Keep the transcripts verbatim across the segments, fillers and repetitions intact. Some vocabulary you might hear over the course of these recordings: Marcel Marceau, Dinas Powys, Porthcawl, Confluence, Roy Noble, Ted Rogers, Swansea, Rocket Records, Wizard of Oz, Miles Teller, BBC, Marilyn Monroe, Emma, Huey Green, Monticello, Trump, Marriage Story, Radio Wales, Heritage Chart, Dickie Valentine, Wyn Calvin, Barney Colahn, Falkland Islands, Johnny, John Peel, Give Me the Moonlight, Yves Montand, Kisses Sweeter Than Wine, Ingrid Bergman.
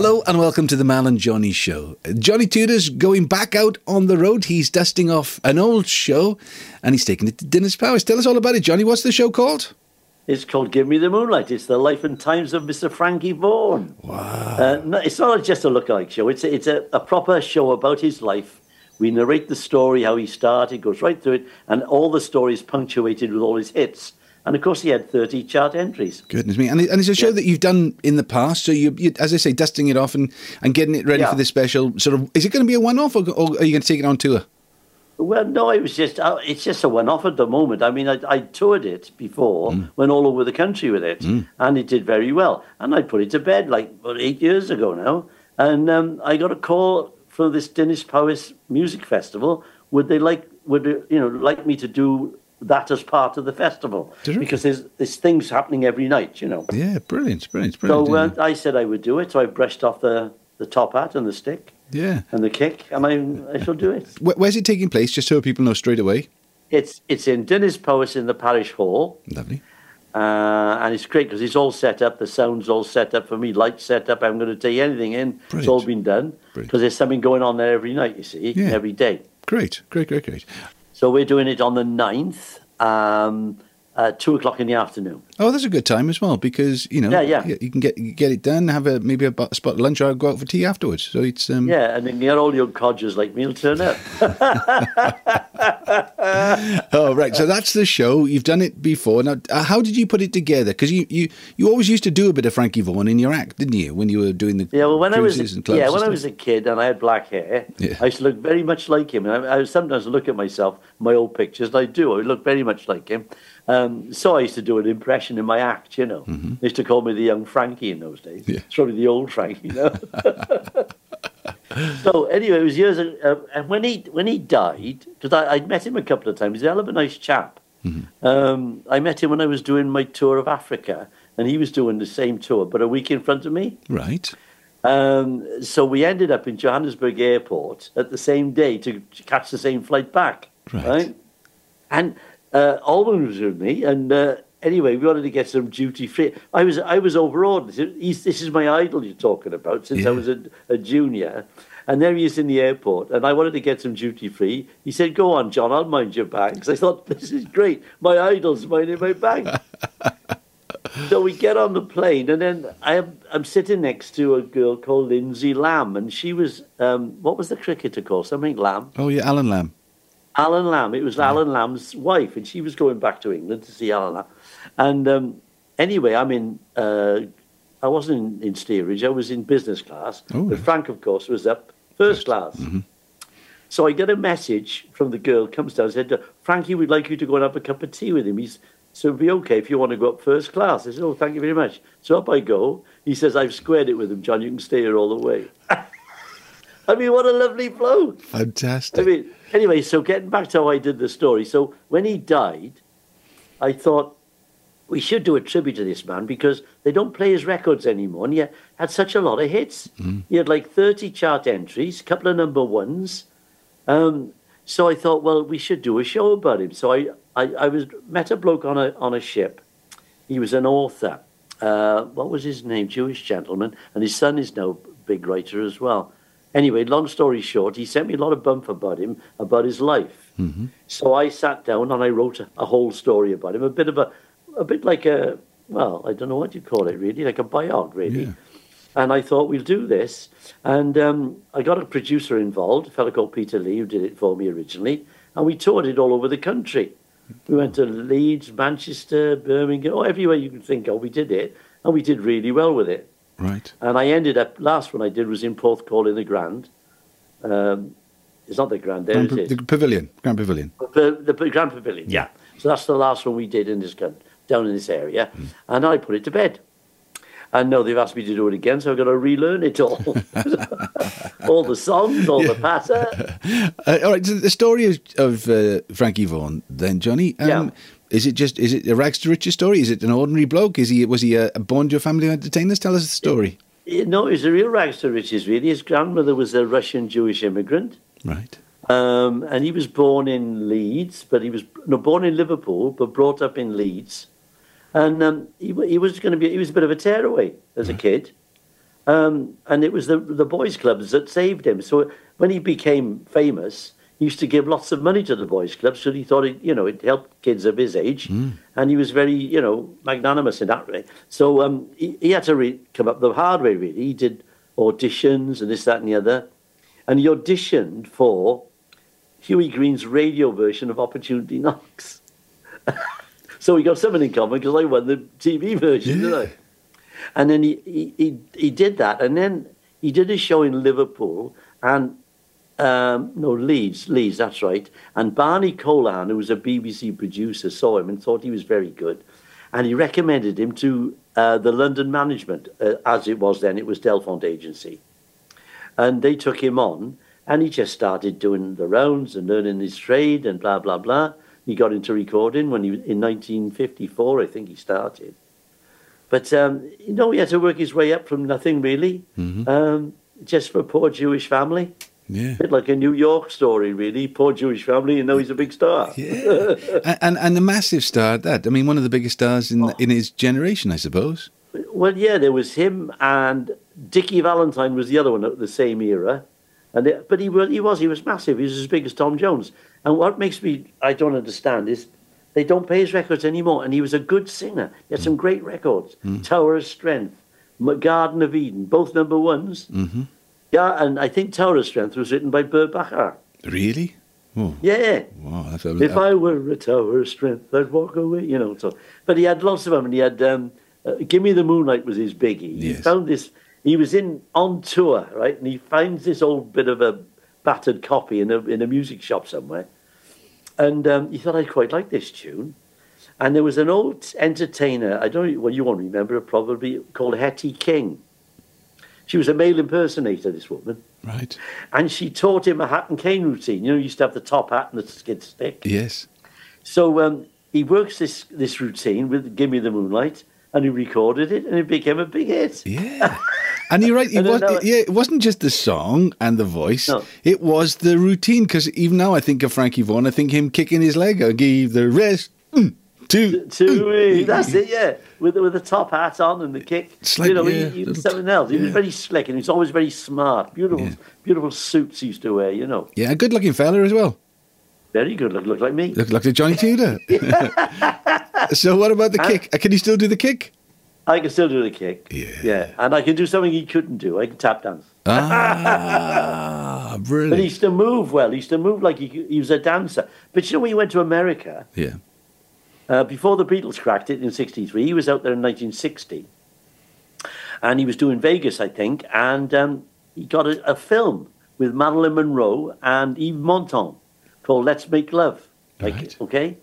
Hello and welcome to the Mal and Johnny show. Johnny Tudor's going back out on the road. He's dusting off an old show and he's taking it to Dinas Powys. Tell us all about it, Johnny. What's the show called? It's called Give Me the Moonlight. It's the life and times of Mister Frankie Vaughan. Wow. Uh, no, it's not just a lookalike show. It's, a, it's a, a proper show about his life. We narrate the story, how he started, goes right through it, and all the stories punctuated with all his hits. And, of course, he had thirty chart entries. Goodness me. And it's a show yeah. that you've done in the past. So, you, you as I say, dusting it off and, and getting it ready yeah. for this special. Sort of, is it going to be a one-off or, or are you going to take it on tour? Well, no, it was just, uh, it's just a one-off at the moment. I mean, I, I toured it before, mm. went all over the country with it, mm. and it did very well. And I put it to bed like about eight years ago now. And um, I got a call from this Dinas Powys Music Festival. Would they like, would you know, like me to do that as part of the festival, because there's, there's things happening every night, you know. Yeah, brilliant, brilliant, brilliant. So uh, I said I would do it, so I brushed off the, the top hat and the stick yeah. and the kick, and I, I shall do it. Where's it taking place, just so people know straight away? It's it's in Dinas Powys in the Parish Hall. Lovely. Uh, and it's great because it's all set up, the sound's all set up for me, lights set up, I'm going to take anything in, brilliant. It's all been done, because there's something going on there every night, you see, yeah. every day. Great, great, great, great. So we're doing it on the ninth, um, at two o'clock in the afternoon. Oh, that's a good time as well because you know yeah, yeah. you can get you get it done, have a maybe a spot of lunch, or go out for tea afterwards. So it's um... yeah, and then you got all your codgers like me will turn up. Oh right, so that's the show. You've done it before. Now, how did you put it together? Because you, you, you always used to do a bit of Frankie Vaughan in your act, didn't you? When you were doing the yeah, well, when I was a, yeah, when I was a kid and I had black hair, yeah. I used to look very much like him. And I, I sometimes look at myself, my old pictures, and I do. I would look very much like him. Um, so I used to do an impression in my act, you know. Mm-hmm. They used to call me the young Frankie in those days. Yeah. It's probably the old Frankie, you know. So anyway, it was years ago. Uh, and when he when he died, because I'd met him a couple of times. He's a hell of a nice chap. Mm-hmm. Um, I met him when I was doing my tour of Africa, and he was doing the same tour, but a week in front of me. Right. Um, so we ended up in Johannesburg Airport at the same day to catch the same flight back. Right. right? And... Uh, Alwyn was with me, and uh, anyway, we wanted to get some duty free. I was I was overawed. This is my idol you're talking about since yeah. I was a, a junior, and there he is in the airport, and I wanted to get some duty free. He said, "Go on, John, I'll mind your bags." I thought this is great. My idol's minding my bags. So we get on the plane, and then I'm I'm sitting next to a girl called Lindsay Lamb, and she was um, what was the cricketer called? Something Lamb. Oh yeah, Alan Lamb. Alan Lamb, it was yeah. Alan Lamb's wife, and she was going back to England to see Alan Lamb. And um, anyway, I'm in, uh, I wasn't in, in steerage, I was in business class, oh, but Frank, of course, was up first class. Mm-hmm. So I get a message from the girl, comes down and said, "Frankie, we'd like you to go and have a cup of tea with him. He's, so it'd be okay if you want to go up first class." I said, "Oh, thank you very much." So up I go. He says, "I've squared it with him, John, you can stay here all the way." I mean, what a lovely bloke. Fantastic. I mean, anyway, so getting back to how I did the story. So when he died, I thought, we should do a tribute to this man because they don't play his records anymore. And he had such a lot of hits. Mm. He had like thirty chart entries, a couple of number ones. Um, so I thought, well, we should do a show about him. So I, I, I was met a bloke on a, on a ship. He was an author. Uh, what was his name? Jewish gentleman. And his son is now a big writer as well. Anyway, long story short, he sent me a lot of bump about him, about his life. Mm-hmm. So I sat down and I wrote a, a whole story about him, a bit of a, a bit like a, well, I don't know what you call it really, like a biog really. Yeah. And I thought we'll do this. And um, I got a producer involved, a fellow called Peter Lee, who did it for me originally. And we toured it all over the country. We went to Leeds, Manchester, Birmingham, oh, everywhere you can think of, we did it. And we did really well with it. Right. And I ended up, last one I did was in Porthcawl in the Grand. Um, it's not the Grand, there Grand, it is. The Pavilion, Grand Pavilion. The, the, the Grand Pavilion, yeah. yeah. So that's the last one we did in this down in this area. Mm. And I put it to bed. And now they've asked me to do it again, so I've got to relearn it all. All the songs, all yeah. the patter. Uh, all right, so the story of, of uh, Frankie Vaughan then, Johnny. Um, yeah. Is it just? Is it a rags to riches story? Is it an ordinary bloke? Is he? Was he a, a born to a family of entertainers? Tell us the story. It, it, no, it's a real rags to riches. Really, his grandmother was a Russian Jewish immigrant, right? Um, and he was born in Leeds, but he was no born in Liverpool, but brought up in Leeds. And um, he, he was going to be. He was a bit of a tearaway as right. a kid. Um, and it was the, the boys' clubs that saved him. So when he became famous, he used to give lots of money to the boys' clubs because he thought, it, you know, it helped kids of his age. Mm. And he was very, you know, magnanimous in that way. So um, he, he had to re- come up the hard way, really. He did auditions and this, that and the other. And he auditioned for Huey Green's radio version of Opportunity Knocks. So we got something in common because I won the T V version, yeah. didn't I? And then he, he, he, he did that. And then he did a show in Liverpool and, um, no, Leeds, Leeds, that's right. And Barney Colahn, who was a B B C producer, saw him and thought he was very good. And he recommended him to uh, the London management, uh, as it was then, it was Delfont Agency. And they took him on and he just started doing the rounds and learning his trade and blah, blah, blah. He got into recording when he was, in nineteen fifty-four, I think he started. But, um, you know, he had to work his way up from nothing, really, mm-hmm. um, just for a poor Jewish family. Yeah. A bit like a New York story, really. Poor Jewish family, you know, he's a big star. Yeah. and, and and a massive star at that. I mean, one of the biggest stars in, oh. in his generation, I suppose. Well, yeah, there was him, and Dickie Valentine was the other one at the same era. And they, But he was, he was, he was massive. He was as big as Tom Jones. And what makes me, I don't understand, is... they don't pay his records anymore. And he was a good singer. He had some great records. Mm. Tower of Strength, Garden of Eden, both number ones. Mm-hmm. Yeah, and I think Tower of Strength was written by Bert Bachar. Really? Oh. Yeah. Wow. That's, that, if I were a Tower of Strength, I'd walk away, you know. So. But he had lots of them. And he had um, uh, Give Me the Moonlight was his biggie. Yes. He found this, he was in on tour, right? And he finds this old bit of a battered copy in a, in a music shop somewhere. And um, he thought, I quite like this tune. And there was an old entertainer, I don't know, well, you won't remember it probably, called Hetty King. She was a male impersonator, this woman. Right. And she taught him a hat and cane routine. You know, he used to have the top hat and the skid stick. Yes. So um, he works this, this routine with Give Me the Moonlight, and he recorded it, and it became a big hit. Yeah. And you're right, it, was, it, yeah, it wasn't just the song and the voice, no. It was the routine, because even now I think of Frankie Vaughan, I think him kicking his leg, I give the rest mm, to... to mm. That's it, yeah, with, with the top hat on and the kick, like, you know, yeah, he, he was something else, he yeah. was very slick and he was always very smart, beautiful yeah. beautiful suits he used to wear, you know. Yeah, a good looking fella as well. Very good looking, looked like me. Looked like a Johnny Tudor. So what about the and, kick? Can you still do the kick? I can still do the kick. Yeah. Yeah. And I can do something he couldn't do. I can tap dance. Ah, brilliant. But he used to move well. He used to move like he, he was a dancer. But you know, when he went to America, yeah. uh, before the Beatles cracked it in sixty-three, he was out there in nineteen sixty. And he was doing Vegas, I think. And um, he got a, a film with Marilyn Monroe and Yves Montand called Let's Make Love. Like, right. Okay?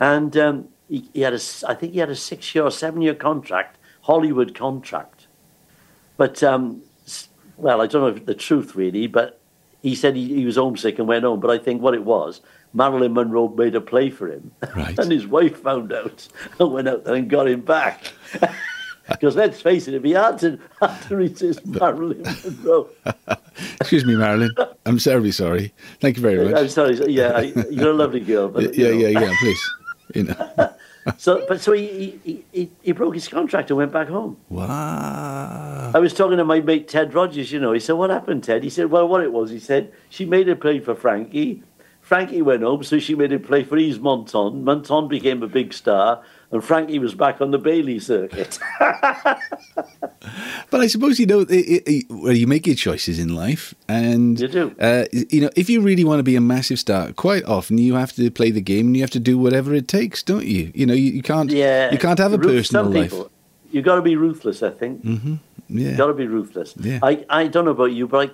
And... Um, He, he had a, I think he had a six-year or seven-year contract, Hollywood contract. But, um, well, I don't know if the truth, really, but he said he, he was homesick and went home. But I think what it was, Marilyn Monroe made a play for him. Right. And his wife found out and went out there and got him back. Because let's face it, it'd be hard to, hard to resist Marilyn Monroe. Excuse me, Marilyn. I'm terribly sorry. Thank you very much. I'm sorry. Yeah, I, you're a lovely girl. But, yeah, you know. yeah, yeah, please. You know. so, but so he, he, he, he broke his contract and went back home. Wow. I was talking to my mate Ted Rogers, you know. He said, what happened, Ted? He said, well, what it was, he said, she made a play for Frankie. Frankie went home, so she made a play for Ease Monton. Monton became a big star, and Frankie was back on the Bailey circuit. But I suppose, you know, it, it, it, well, you make your choices in life. And, you do. Uh, you know, if you really want to be a massive star, quite often you have to play the game and you have to do whatever it takes, don't you? You know, you, you, can't, yeah, you can't have a Ruth, personal some people, life. You've got to be ruthless, I think. Mm-hmm. Yeah. You've got to be ruthless. Yeah. I, I don't know about you, but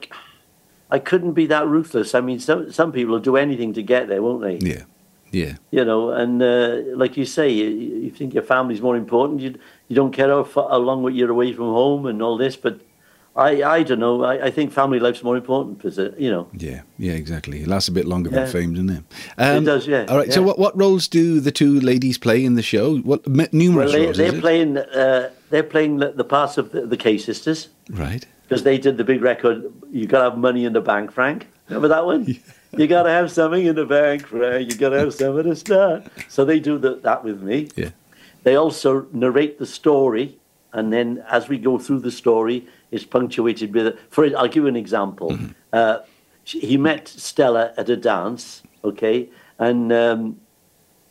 I, I couldn't be that ruthless. I mean, some, some people will do anything to get there, won't they? Yeah. Yeah, you know, and uh, like you say, you, you think your family's more important. You you don't care how, far, how long you're away from home and all this, but I, I don't know. I, I think family life's more important, because you know. Yeah, yeah, exactly. It lasts a bit longer yeah. than fame, doesn't it? Um, it does, yeah. All right. Yeah. So, what, what roles do the two ladies play in the show? What numerous well, they, roles? They're is it? playing. Uh, they're playing the, the parts of the, the Kay sisters, right? Because they did the big record. You gotta have money in the bank, Frank. Remember that one? Yeah. You got to have something in the bank, right? You got to have something to start. So they do the, that with me. Yeah. They also narrate the story and then as we go through the story, it's punctuated with. For I'll give you an example. Mm-hmm. uh, she, he met Stella at a dance, okay, and um,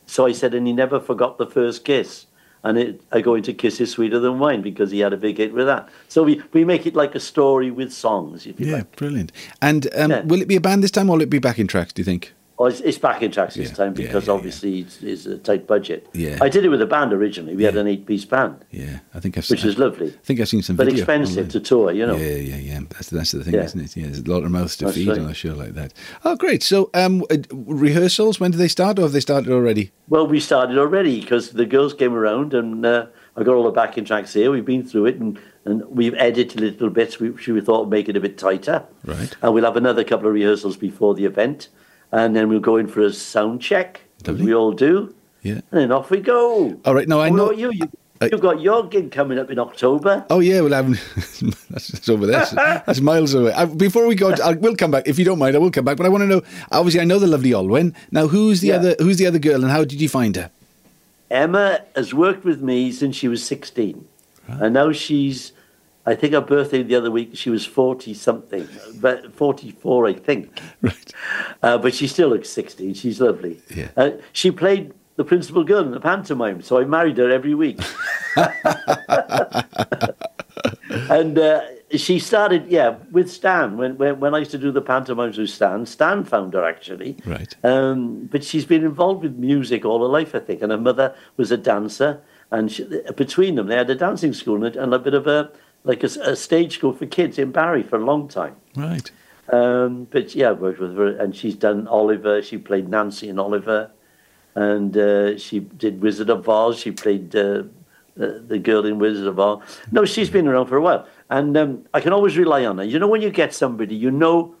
so I said, and he never forgot the first kiss. And it, I go into Kisses Sweeter Than Wine because he had a big hit with that. So we, we make it like a story with songs, if you yeah, like. Yeah, brilliant. And um, yeah. will it be a band this time, or will it be backing tracks, do you think? Oh, it's, it's backing tracks this yeah, time because yeah, yeah, obviously yeah. It's, it's a tight budget. Yeah. I did it with a band originally. We yeah. had an eight-piece band. Yeah, I think I've seen, which was lovely. I think I've seen some but video. But expensive to tour, you know. Yeah, yeah, yeah. That's, that's the thing, yeah. isn't it? Yeah, there's a lot of mouths to that's feed right. on a show like that. Oh, great. So um, rehearsals, when do they start, or have they started already? Well, we started already because the girls came around and uh, I got all the backing tracks here. We've been through it and, and we've edited little bits which we thought would make it a bit tighter. Right. And we'll have another couple of rehearsals before the event. And then we'll go in for a sound check, as we all do. Yeah. And then off we go. All right. Now, I know. What about you? You I, you've got your gig coming up in October. Oh, yeah. Well, I'm, that's, that's over there. That's, that's miles away. I, before we go, I will come back. If you don't mind, I will come back. But I want to know, obviously, I know the lovely Alwyn. Now, who's the, yeah. other, who's the other girl and how did you find her? Emma has worked with me since she was sixteen. Right. And now she's, I think her birthday the other week, she was forty-something, but forty-four, I think. Right. Uh, but she still looks sixteen. She's lovely. Yeah. Uh, she played the principal girl in the pantomime, so I married her every week. And uh, she started, yeah, with Stan. When, when when I used to do the pantomimes with Stan, Stan found her, actually. Right. Um, but she's been involved with music all her life, I think. And her mother was a dancer. And she, between them, they had a dancing school and a, and a bit of a... like a, a stage school for kids in Barry for a long time. Right. Um, but, yeah, I've worked with her, and she's done Oliver. She played Nancy in Oliver, and uh, she did Wizard of Oz. She played uh, the, the girl in Wizard of Oz. No, she's been around for a while, and um, I can always rely on her. You know, when you get somebody, you know...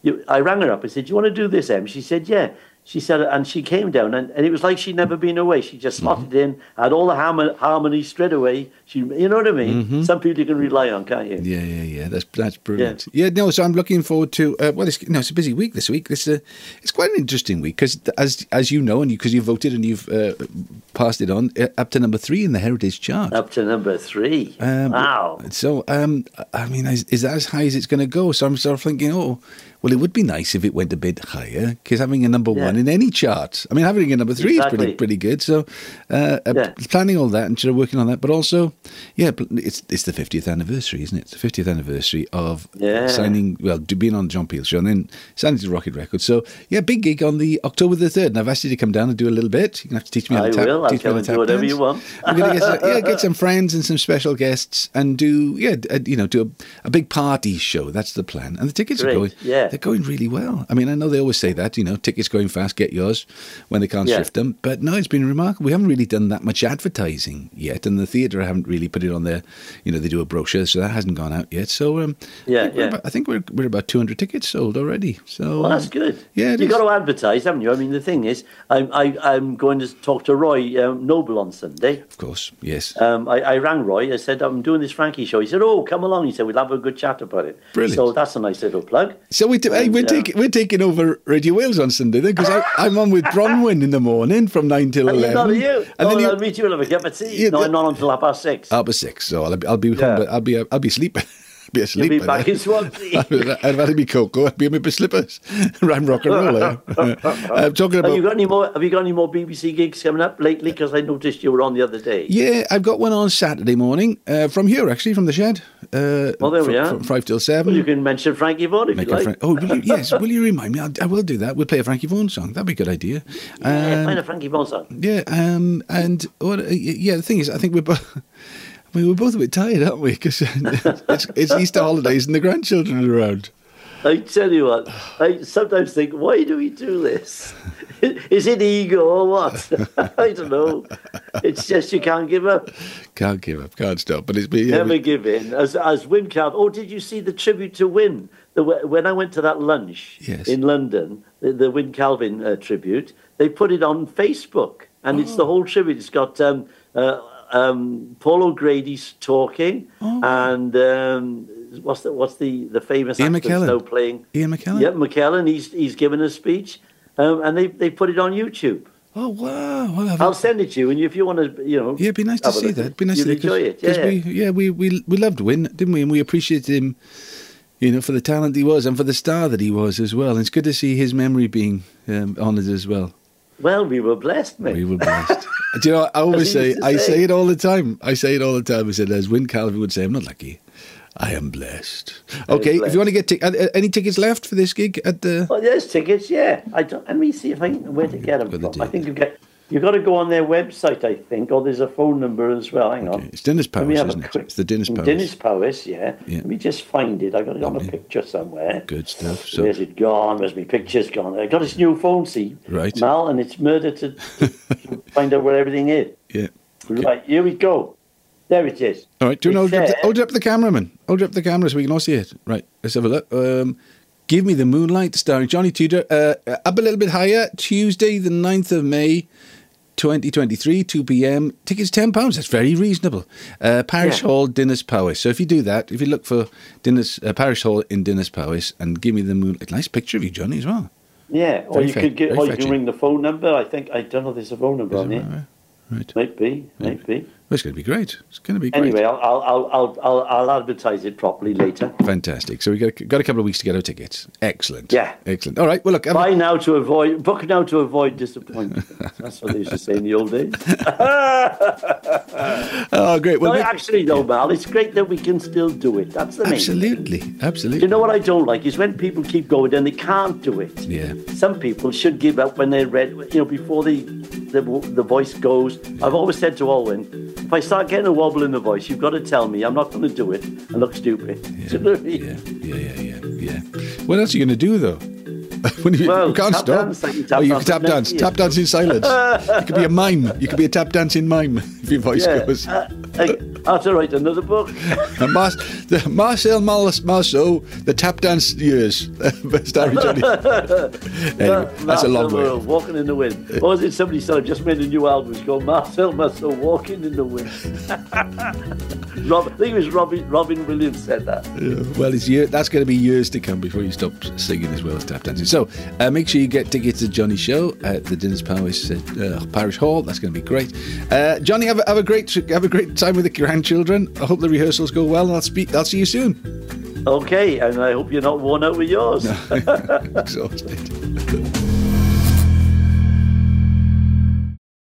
You, I rang her up. I said, do you want to do this, Em? She said, yeah. She said, and she came down, and, and it was like she'd never been away. She just slotted mm-hmm. in, had all the harmon- harmony straight away. She, you know what I mean? Mm-hmm. Some people you can rely on, can't you? Yeah, yeah, yeah. That's that's brilliant. Yeah, yeah no, so I'm looking forward to, uh, well, it's, no, it's a busy week this week. This, uh, it's quite an interesting week because, as as you know, and because you, you've voted and you've uh, passed it on, uh, up to number three in the Heritage Chart. Up to number three. Um, wow. So, um, I mean, is, is that as high as it's going to go? So I'm sort of thinking, oh, well, it would be nice if it went a bit higher because having a number yeah. one in any chart. I mean, having a number three exactly. is pretty pretty good. So, uh, yeah. planning all that and sort of working on that, but also, yeah, it's it's the fiftieth anniversary, isn't it? It's the fiftieth anniversary of yeah. signing, well, being on John Peel's show and then signing to Rocket Records. So, yeah, big gig on the October the third. And I've asked you to come down and do a little bit. You can have to teach me how to I tap. I will. I'll come and do whatever dance. You want. We're gonna get some, yeah, get some friends and some special guests and do yeah, a, you know, do a, a big party show. That's the plan. And the tickets Great. Are going. Yeah. They're going really well. I mean, I know they always say that, you know, tickets going fast. Get yours when they can't yeah. shift them. But no, it's been remarkable. We haven't really done that much advertising yet, and the theatre I haven't really put it on there. You know, they do a brochure, so that hasn't gone out yet. So um, yeah, I think, yeah. We're, about, I think we're, we're about two hundred tickets sold already. So well, that's good. Yeah, you've got to advertise, haven't you? I mean, the thing is, I'm I, I'm going to talk to Roy um, Noble on Sunday. Of course, yes. Um, I, I rang Roy. I said I'm doing this Frankie show. He said, "Oh, come along." He said, "We'll have a good chat about it." Brilliant. So that's a nice little plug. So we do, and, hey, we're um, taking we're taking over Radio Wales on Sunday then because. I'm on with Bronwyn in the morning from nine till eleven. Not you. And oh, then you... I'll meet you. We'll have a cup of tea. Yeah, no, the... not until half past six. Half past six. So I'll be, I'll be, yeah. home, I'll be, I'll be asleep. I'll be asleep. You'll be back in Swansea. I'd rather be cocoa. I'd be in my slippers. I'm rock and roll. I'm talking about. Have you got any more? Have you got any more B B C gigs coming up lately? Because I noticed you were on the other day. Yeah, I've got one on Saturday morning uh, from here actually, from the shed. Uh, well, there from, we are. From five till seven. Well, you can mention Frankie Vaughan if Make you like. Fra- oh, will you, yes. Will you remind me? I, I will do that. We'll play a Frankie Vaughan song. That'd be a good idea. Um, yeah, find a Frankie Vaughan song. Yeah, um, and well, yeah. The thing is, I think we're both. I mean, we're both a bit tired, aren't we? Because it's, it's Easter holidays and the grandchildren are around. I tell you what, I sometimes think, why do we do this? Is it ego or what? I don't know. It's just you can't give up. Can't give up, can't stop. But it's been, yeah, Never we... give in. As, as Wyn Calvin, oh, did you see the tribute to Wyn? The, when I went to that lunch yes. in London, the, the Wyn Calvin uh, tribute, they put it on Facebook. And oh. it's the whole tribute. It's got... Um, uh, Um, Paul O'Grady's talking, oh. and um, what's the what's the, the famous Ian actor McKellen. Now playing? Ian McKellen. Yep, McKellen. He's he's given a speech, um, and they they put it on YouTube. Oh wow! Well, I'll send it to you, and if you want to, you know, yeah, it'd be nice to see that. It'd be nice to enjoy it. Yeah, we, yeah, we we we loved Wyn, didn't we? And we appreciated him, you know, for the talent he was and for the star that he was as well. And it's good to see his memory being um, honoured as well. Well, we were blessed, mate. We were blessed. Do you know? I always say, say, I say it all the time. I say it all the time. I said, as Wyn Calvin would say, I'm not lucky. I am blessed. Okay, blessed. If you want to get t- are, any tickets left for this gig at the? Oh, there's tickets. Yeah, I don't. Let me see if I can where to get them from. The I think you get. You've got to go on their website, I think, or there's a phone number as well. Hang okay. on. It's Dinas Powys, isn't it? Quick, it's the Dinas Powys. Dinas Powys, yeah. yeah. Let me just find it. I've got it on a picture somewhere. Good stuff. So. Where's it gone? Where's my pictures gone? I got this new phone, see, right. Mal, and it's murder to, to find out where everything is. Yeah. Okay. Right, here we go. There it is. All right, do you know, hold, up the, hold up the cameraman. Hold up the camera so we can all see it. Right, let's have a look. Um, Give Me the Moonlight, starring Johnny Tudor. Uh, up a little bit higher, Tuesday the ninth of May, twenty twenty-three, two p.m. Tickets ten pounds. That's very reasonable. Uh, Parish yeah. Hall, Dinas Powys. So if you do that, if you look for Dinas, uh, Parish Hall in Dinas Powys and Give Me the Moonlight. Nice picture of you, Johnny, as well. Yeah, very or you fe- could get, or you can ring the phone number. I think, I don't know if there's a phone number on here. Right? Right. Might be, might yeah. be. Well, it's going to be great. It's going to be great. Anyway, I'll I'll I'll I'll, I'll advertise it properly later. Fantastic. So we got got a couple of weeks to get our tickets. Excellent. Yeah. Excellent. All right. Well, look. I'm Buy a... now to avoid book now to avoid disappointment. That's what they used to say in the old days. Oh, great. Well, no, we... actually, though, Mal, it's great that we can still do it. That's the main. Absolutely. Thing. Absolutely. You know what I don't like is when people keep going and they can't do it. Yeah. Some people should give up when they're ready. You know, before the the the voice goes. Yeah. I've always said to Alwyn, if I start getting a wobble in the voice, you've got to tell me. I'm not going to do it. I look stupid. Yeah, yeah, yeah, yeah, yeah, yeah. What else are you going to do, though? when you, well, you can't tap stop. Dance, can tap oh, you can tap dance. Year. Tap dance in silence. You could be a mime. You could be a tap dancing mime if your voice yeah. goes. Uh, I, I have to write another book. Mar- the Marcel Marceau, The Tap Dance Years. Starry Johnny. Anyway, that's a long way. Walking in the Wind. Or was it somebody said, I've just made a new album. It's called Marcel Marceau, Walking in the Wind. Rob, I think it was Robin, Robin Williams said that. Yeah, well, it's year, that's going to be years to come before you stop singing as well as tap dancing. So uh, make sure you get tickets to Johnny's show at the Dinas Powys uh, uh, Parish Hall. That's going to be great. Uh, Johnny, have a, have a great have a great time with the grandchildren. I hope the rehearsals go well, and I'll speak. I'll see you soon. Okay, and I hope you're not worn out with yours. No, exhausted.